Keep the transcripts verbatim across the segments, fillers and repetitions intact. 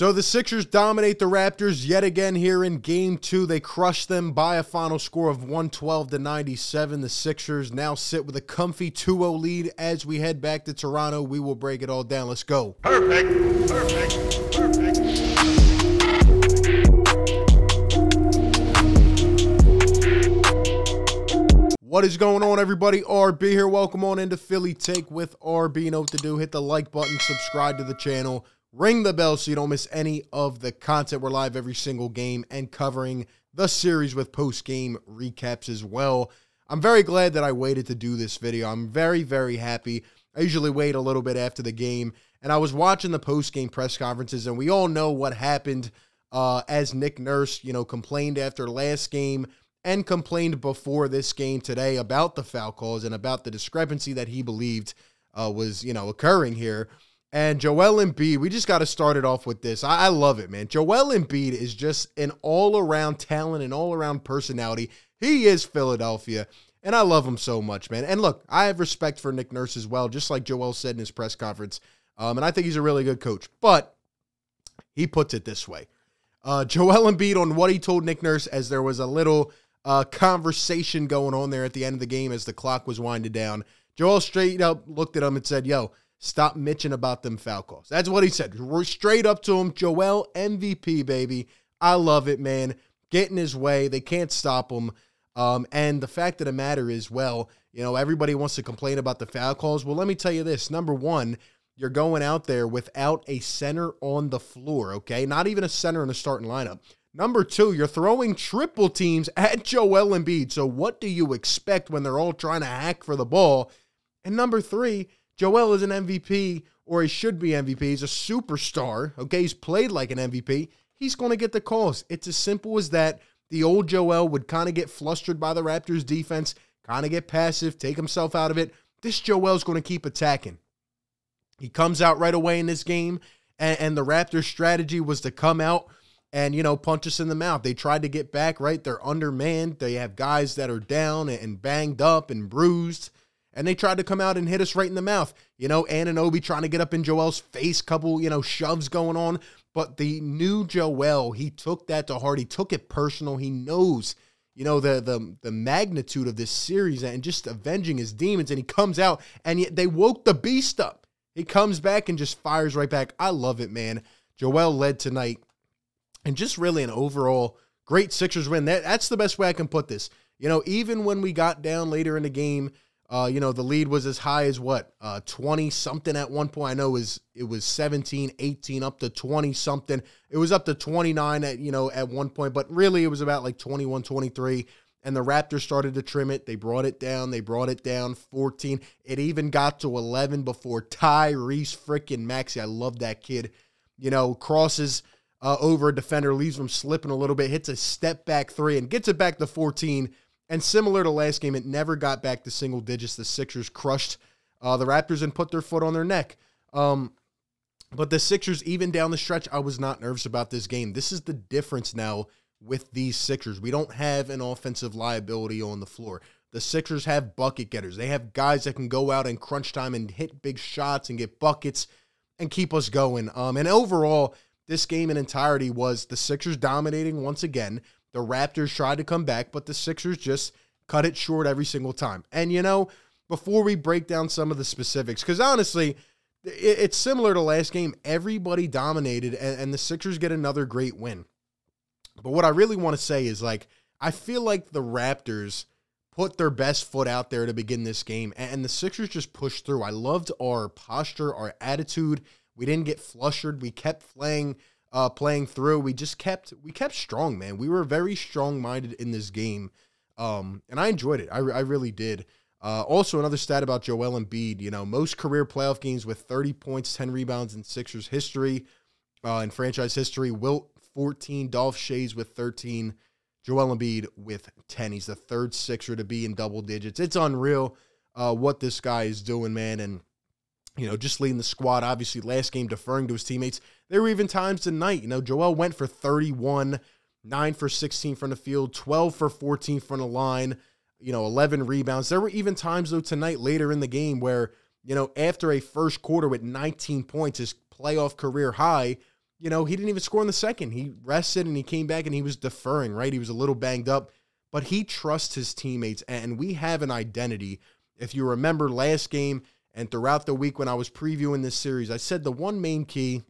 So the Sixers dominate the Raptors yet again here in game two. They crush them by a final score of one twelve to ninety-seven. The Sixers now sit with a comfy two oh lead as we head back to Toronto. We will break it all down. Let's go. Perfect. Perfect. Perfect. What is going on, everybody? R B here. Welcome on into Philly Take with R B. You know what to do. Hit the like button, subscribe to the channel, ring the bell so you don't miss any of the content. We're live every single game and covering the series with post-game recaps as well. I'm very glad that I waited to do this video. I'm very, very happy. I usually wait a little bit after the game, and I was watching the post-game press conferences, and we all know what happened uh, as Nick Nurse, you know, complained after last game and complained before this game today about the foul calls and about the discrepancy that he believed uh, was, you know, occurring here. And Joel Embiid, we just got to start it off with this. I, I love it, man. Joel Embiid is just an all-around talent and all-around personality. He is Philadelphia, and I love him so much, man. And look, I have respect for Nick Nurse as well, just like Joel said in his press conference, um, and I think he's a really good coach. But he puts it this way. Uh, Joel Embiid on what he told Nick Nurse as there was a little Uh, conversation going on there at the end of the game as the clock was winding down. Joel straight up looked at him and said, yo, stop mitching about them foul calls. That's what he said. We're straight up to him. Joel, M V P, baby. I love it, man. Get in his way. They can't stop him. Um, and the fact of the matter is, well, you know, everybody wants to complain about the foul calls. Well, let me tell you this. Number one, you're going out there without a center on the floor, okay? Not even a center in the starting lineup. Number two, you're throwing triple teams at Joel Embiid. So what do you expect when they're all trying to hack for the ball? And number three, Joel is an M V P, or he should be M V P. He's a superstar, okay? He's played like an M V P. He's going to get the calls. It's as simple as that. The old Joel would kind of get flustered by the Raptors' defense, kind of get passive, take himself out of it. This Joel's going to keep attacking. He comes out right away in this game, and, and the Raptors' strategy was to come out and, you know, punch us in the mouth. They tried to get back, right? They're undermanned. They have guys that are down and banged up and bruised. And they tried to come out and hit us right in the mouth. You know, Anunoby trying to get up in Joel's face. Couple, you know, shoves going on. But the new Joel, he took that to heart. He took it personal. He knows, you know, the the, the magnitude of this series and just avenging his demons. And he comes out, and yet they woke the beast up. He comes back and just fires right back. I love it, man. Joel led tonight. And just really an overall great Sixers win. That, that's the best way I can put this. You know, even when we got down later in the game, uh, you know, the lead was as high as what, uh, twenty-something at one point. I know it was, it was seventeen, eighteen, up to twenty-something. It was up to twenty-nine at, you know, at one point. But really, it was about like twenty-one, twenty-three. And the Raptors started to trim it. They brought it down. They brought it down, fourteen. It even got to eleven before Tyrese freaking Maxey. I love that kid. You know, crosses Uh, over a defender, leaves him slipping a little bit, hits a step back three and gets it back to fourteen. And similar to last game, it never got back to single digits. The Sixers crushed uh, the Raptors and put their foot on their neck. Um, but the Sixers, even down the stretch, I was not nervous about this game. This is the difference now with these Sixers. We don't have an offensive liability on the floor. The Sixers have bucket getters. They have guys that can go out in crunch time and hit big shots and get buckets and keep us going. Um, and overall, this game in entirety was the Sixers dominating once again. The Raptors tried to come back, but the Sixers just cut it short every single time. And, you know, before we break down some of the specifics, because honestly, it's similar to last game. Everybody dominated, and, and the Sixers get another great win. But what I really want to say is, like, I feel like the Raptors put their best foot out there to begin this game, and, and the Sixers just pushed through. I loved our posture, our attitude. We didn't get flustered. We kept playing, uh, playing through. We just kept, we kept strong, man. We were very strong-minded in this game, um, and I enjoyed it. I, I really did. Uh, also, another stat about Joel Embiid. You know, most career playoff games with thirty points, ten rebounds in Sixers history, uh, in franchise history. Wilt fourteen, Dolph Shays with thirteen, Joel Embiid with ten. He's the third Sixer to be in double digits. It's unreal uh, what this guy is doing, man, and you know, just leading the squad, obviously, last game deferring to his teammates. There were even times tonight, you know, Joel went for thirty-one, nine for sixteen from the field, twelve for fourteen from the line, you know, eleven rebounds. There were even times, though, tonight later in the game where, you know, after a first quarter with nineteen points, his playoff career high, you know, he didn't even score in the second. He rested and he came back and he was deferring, right? He was a little banged up, but he trusts his teammates. And we have an identity. If you remember last game and throughout the week when I was previewing this series, I said the one main key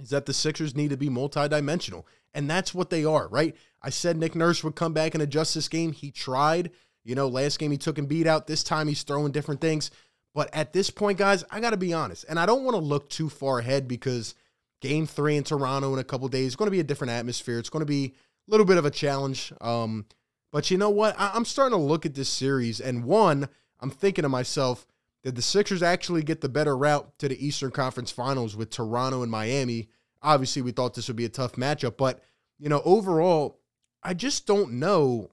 is that the Sixers need to be multidimensional. And that's what they are, right? I said Nick Nurse would come back and adjust this game. He tried. You know, last game he took Embiid out. This time he's throwing different things. But at this point, guys, I got to be honest. And I don't want to look too far ahead because game three in Toronto in a couple days is going to be a different atmosphere. It's going to be a little bit of a challenge. Um, but you know what? I- I'm starting to look at this series. And one, I'm thinking to myself, did the Sixers actually get the better route to the Eastern Conference Finals with Toronto and Miami? Obviously, we thought this would be a tough matchup. But, you know, overall, I just don't know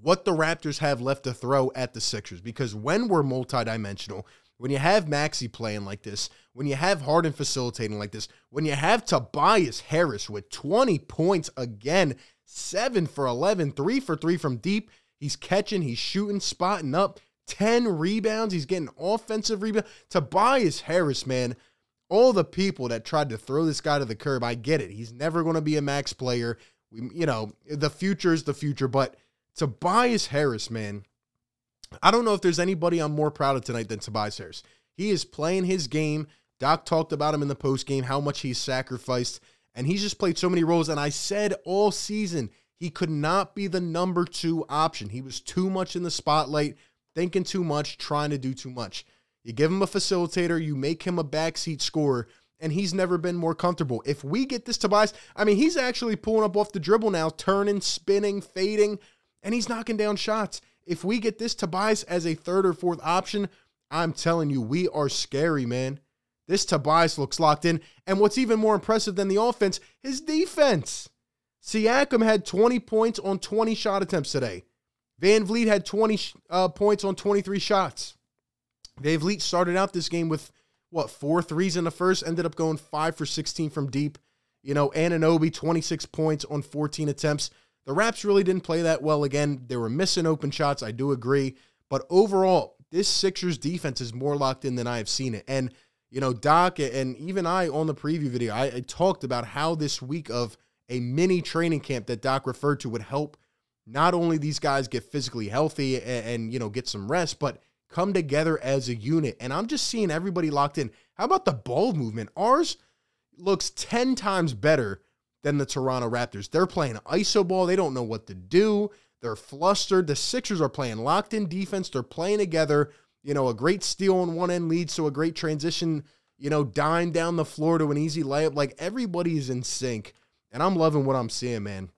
what the Raptors have left to throw at the Sixers. Because when we're multidimensional, when you have Maxey playing like this, when you have Harden facilitating like this, when you have Tobias Harris with twenty points again, seven for eleven, three for three from deep, he's catching, he's shooting, spotting up, ten rebounds, he's getting offensive rebounds. Tobias Harris, man, all the people that tried to throw this guy to the curb, I get it. He's never going to be a max player. We, you know, the future is the future, but Tobias Harris, man, I don't know if there's anybody I'm more proud of tonight than Tobias Harris. He is playing his game. Doc talked about him in the postgame, how much he's sacrificed, and he's just played so many roles. And I said all season, he could not be the number two option. He was too much in the spotlight, thinking too much, trying to do too much. You give him a facilitator, you make him a backseat scorer, and he's never been more comfortable. If we get this Tobias, I mean, he's actually pulling up off the dribble now, turning, spinning, fading, and he's knocking down shots. If we get this Tobias as a third or fourth option, I'm telling you, we are scary, man. This Tobias looks locked in. And what's even more impressive than the offense, his defense. Siakam had twenty points on twenty shot attempts today. VanVleet had twenty uh, points on twenty-three shots. VanVleet started out this game with, what, four threes in the first, ended up going five for sixteen from deep. You know, Anunoby, twenty-six points on fourteen attempts. The Raps really didn't play that well again. They were missing open shots, I do agree. But overall, this Sixers defense is more locked in than I have seen it. And, you know, Doc and even I on the preview video, I, I talked about how this week of a mini training camp that Doc referred to would help not only these guys get physically healthy and, and you know, get some rest, but come together as a unit. And I'm just seeing everybody locked in. How about the ball movement? Ours looks ten times better than the Toronto Raptors. They're playing iso ball. They don't know what to do. They're flustered. The Sixers are playing locked-in defense. They're playing together. You know, a great steal on one end leads to a great transition, you know, dime down the floor to an easy layup. Like, everybody's in sync, and I'm loving what I'm seeing, man.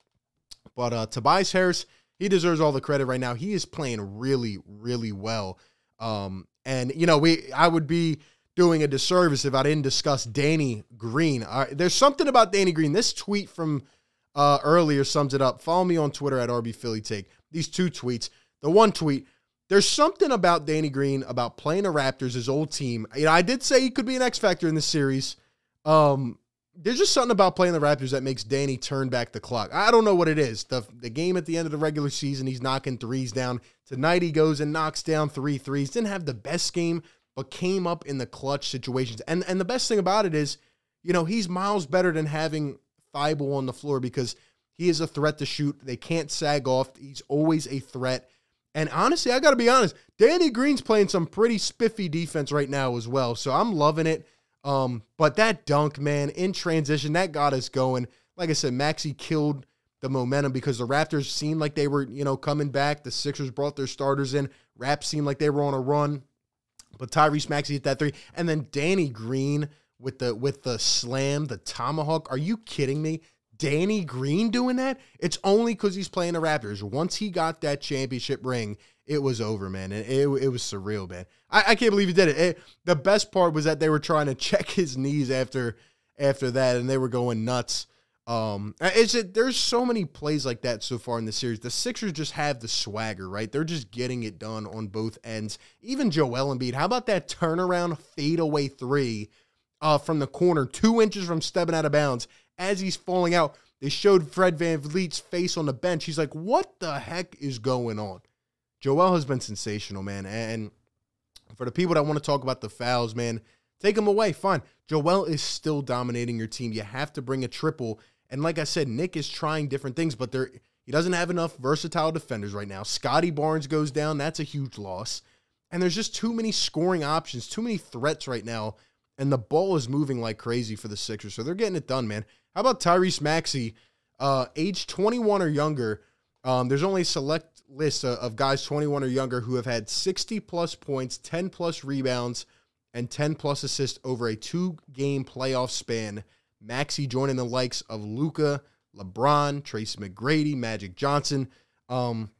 But uh, Tobias Harris, he deserves all the credit right now. He is playing really, really well. Um, and, you know, we I would be doing a disservice if I didn't discuss Danny Green. All right, there's something about Danny Green. This tweet from uh, earlier sums it up. Follow me on Twitter at R B Philly Take. These two tweets. The one tweet, there's something about Danny Green about playing the Raptors, his old team. You know, I did say he could be an X factor in this series. Um, there's just something about playing the Raptors that makes Danny turn back the clock. I don't know what it is. The, the game at the end of the regular season, he's knocking threes down. Tonight he goes and knocks down three threes. Didn't have the best game, but came up in the clutch situations. And and the best thing about it is, you know, he's miles better than having Thybulle on the floor because he is a threat to shoot. They can't sag off. He's always a threat. And honestly, I got to be honest, Danny Green's playing some pretty spiffy defense right now as well. So I'm loving it. Um, but that dunk, man, in transition, that got us going. Like I said, Maxey killed the momentum because the Raptors seemed like they were, you know, coming back. The Sixers brought their starters in. Raps seemed like they were on a run. But Tyrese Maxey hit that three. And then Danny Green with the with the slam, the tomahawk. Are you kidding me? Danny Green doing that? It's only because he's playing the Raptors. Once he got that championship ring, it was over, man. And it, it was surreal, man. I, I can't believe he did it. it. The best part was that they were trying to check his knees after after that, and they were going nuts. Um, it's it, there's so many plays like that so far in the series. The Sixers just have the swagger, right? They're just getting it done on both ends. Even Joel Embiid, how about that turnaround fadeaway three uh, from the corner, two inches from stepping out of bounds as he's falling out? They showed Fred VanVleet's face on the bench. He's like, what the heck is going on? Joel has been sensational, man. And for the people that want to talk about the fouls, man, Take him away, fine. Joel is still dominating your team. You have to bring a triple. And like I said, Nick is trying different things, but there he doesn't have enough versatile defenders right now. Scottie Barnes goes down. That's a huge loss. And there's just too many scoring options, too many threats right now. And the ball is moving like crazy for the Sixers. So they're getting it done, man. How about Tyrese Maxey, uh, age twenty-one or younger? Um, there's only a select list uh, of guys twenty-one or younger who have had sixty plus points, ten plus rebounds, and ten plus assists over a two-game playoff span. Maxey joining the likes of Luka, LeBron, Tracy McGrady, Magic Johnson. Um,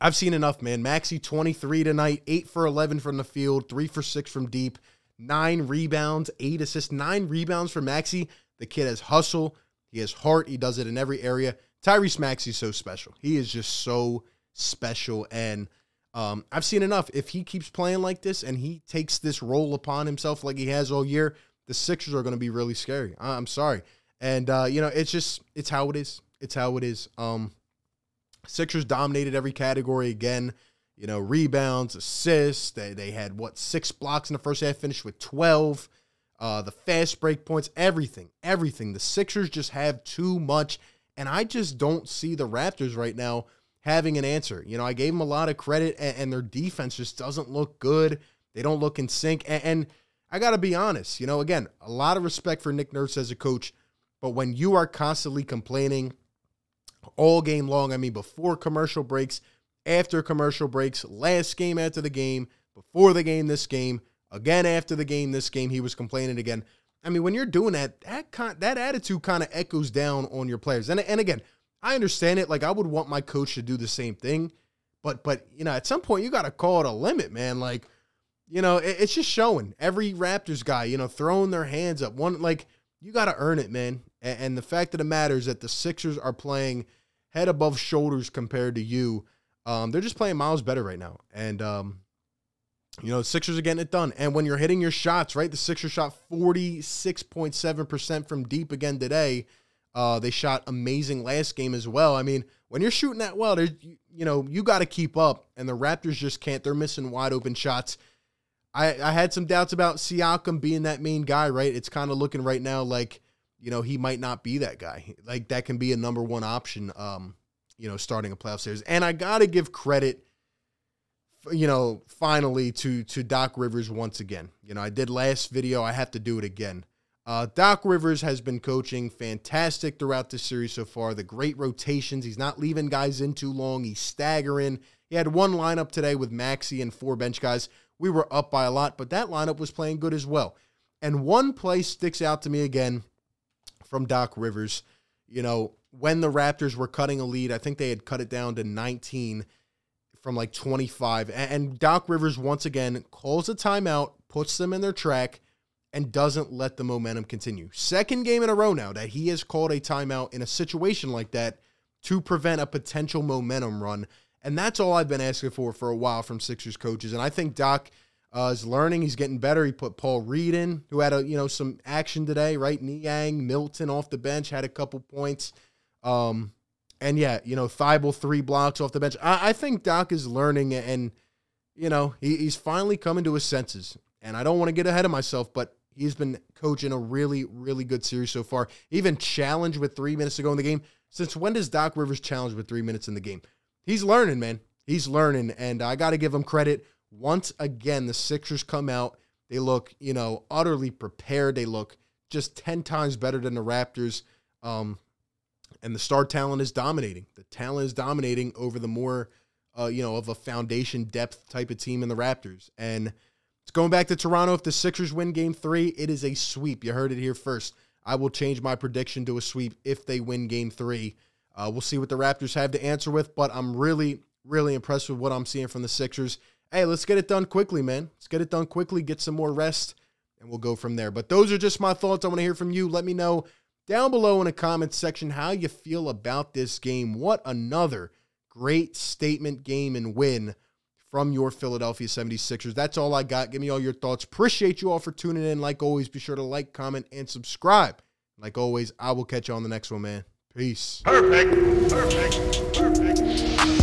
I've seen enough, man. Maxey, twenty-three tonight, eight for eleven from the field, three for six from deep, nine rebounds, eight assists, nine rebounds for Maxey. The kid has hustle. He has heart. He does it in every area. Tyrese Maxey's so special. He is just so special, and Um, I've seen enough. If he keeps playing like this and he takes this role upon himself like he has all year, the Sixers are going to be really scary. I'm sorry. And, uh, you know, it's just, it's how it is. It's how it is. Um, Sixers dominated every category again. You know, rebounds, assists. They, they had, what, six blocks in the first half, finished with twelve. Uh, the fast break points, everything, everything. The Sixers just have too much. And I just don't see the Raptors right now having an answer. You know, I gave them a lot of credit, and, and their defense just doesn't look good. They don't look in sync, and, and I got to be honest, you know, again, a lot of respect for Nick Nurse as a coach, but when you are constantly complaining all game long, I mean, before commercial breaks, after commercial breaks, last game after the game, before the game this game, again after the game this game, he was complaining again. I mean, when you're doing that, that, con- that attitude kind of echoes down on your players, and, and again, I understand it. Like, I would want my coach to do the same thing, but, but you know, at some point you got to call it a limit, man. Like, you know, it, it's just showing every Raptors guy, you know, throwing their hands up one, like you got to earn it, man. And, and the fact of the matter is that the Sixers are playing head above shoulders compared to you. Um, they're just playing miles better right now. And, um, you know, the Sixers are getting it done. And when you're hitting your shots, right, the Sixers shot forty-six point seven percent from deep again today. Uh, they shot amazing last game as well. I mean, when you're shooting that well, you, you know, you got to keep up, and the Raptors just can't. They're missing wide-open shots. I, I had some doubts about Siakam being that main guy, right? It's kind of looking right now like, you know, he might not be that guy. Like, that can be a number one option, um, you know, starting a playoff series. And I got to give credit, you know, finally to, to Doc Rivers once again. You know, I did last video. I have to do it again. Uh, Doc Rivers has been coaching fantastic throughout this series so far. The great rotations. He's not leaving guys in too long. He's staggering. He had one lineup today with Maxey and four bench guys. We were up by a lot, but that lineup was playing good as well. And one play sticks out to me again from Doc Rivers. You know, when the Raptors were cutting a lead, I think they had cut it down to nineteen from like twenty-five. And Doc Rivers once again calls a timeout, puts them in their track, and doesn't let the momentum continue. Second game in a row now that he has called a timeout in a situation like that to prevent a potential momentum run. And that's all I've been asking for for a while from Sixers coaches. And I think Doc uh, is learning. He's getting better. He put Paul Reed in, who had a, you know, some action today, right? Niang, Milton off the bench, had a couple points. Um, and yeah, you know, Thybulle, three blocks off the bench. I, I think Doc is learning, and, you know, he, he's finally coming to his senses. And I don't want to get ahead of myself, but he's been coaching a really, really good series so far. Even challenged with three minutes to go in the game. Since when does Doc Rivers challenge with three minutes in the game? He's learning, man. He's learning, and I got to give him credit. Once again, the Sixers come out. They look, you know, utterly prepared. They look just ten times better than the Raptors. Um, and the star talent is dominating. The talent is dominating over the more, uh, you know, of a foundation depth type of team in the Raptors. And it's going back to Toronto. If the Sixers win game three, it is a sweep. You heard it here first. I will change my prediction to a sweep if they win game three. Uh, we'll see what the Raptors have to answer with, but I'm really, really impressed with what I'm seeing from the Sixers. Hey, let's get it done quickly, man. Let's get it done quickly, get some more rest, and we'll go from there. But those are just my thoughts. I want to hear from you. Let me know down below in the comments section how you feel about this game. What another great statement game and win from your Philadelphia seventy-sixers. That's all I got. Give me all your thoughts. Appreciate you all for tuning in. Like always, be sure to like, comment, and subscribe. Like always, I will catch you on the next one, man. Peace. Perfect. Perfect. Perfect.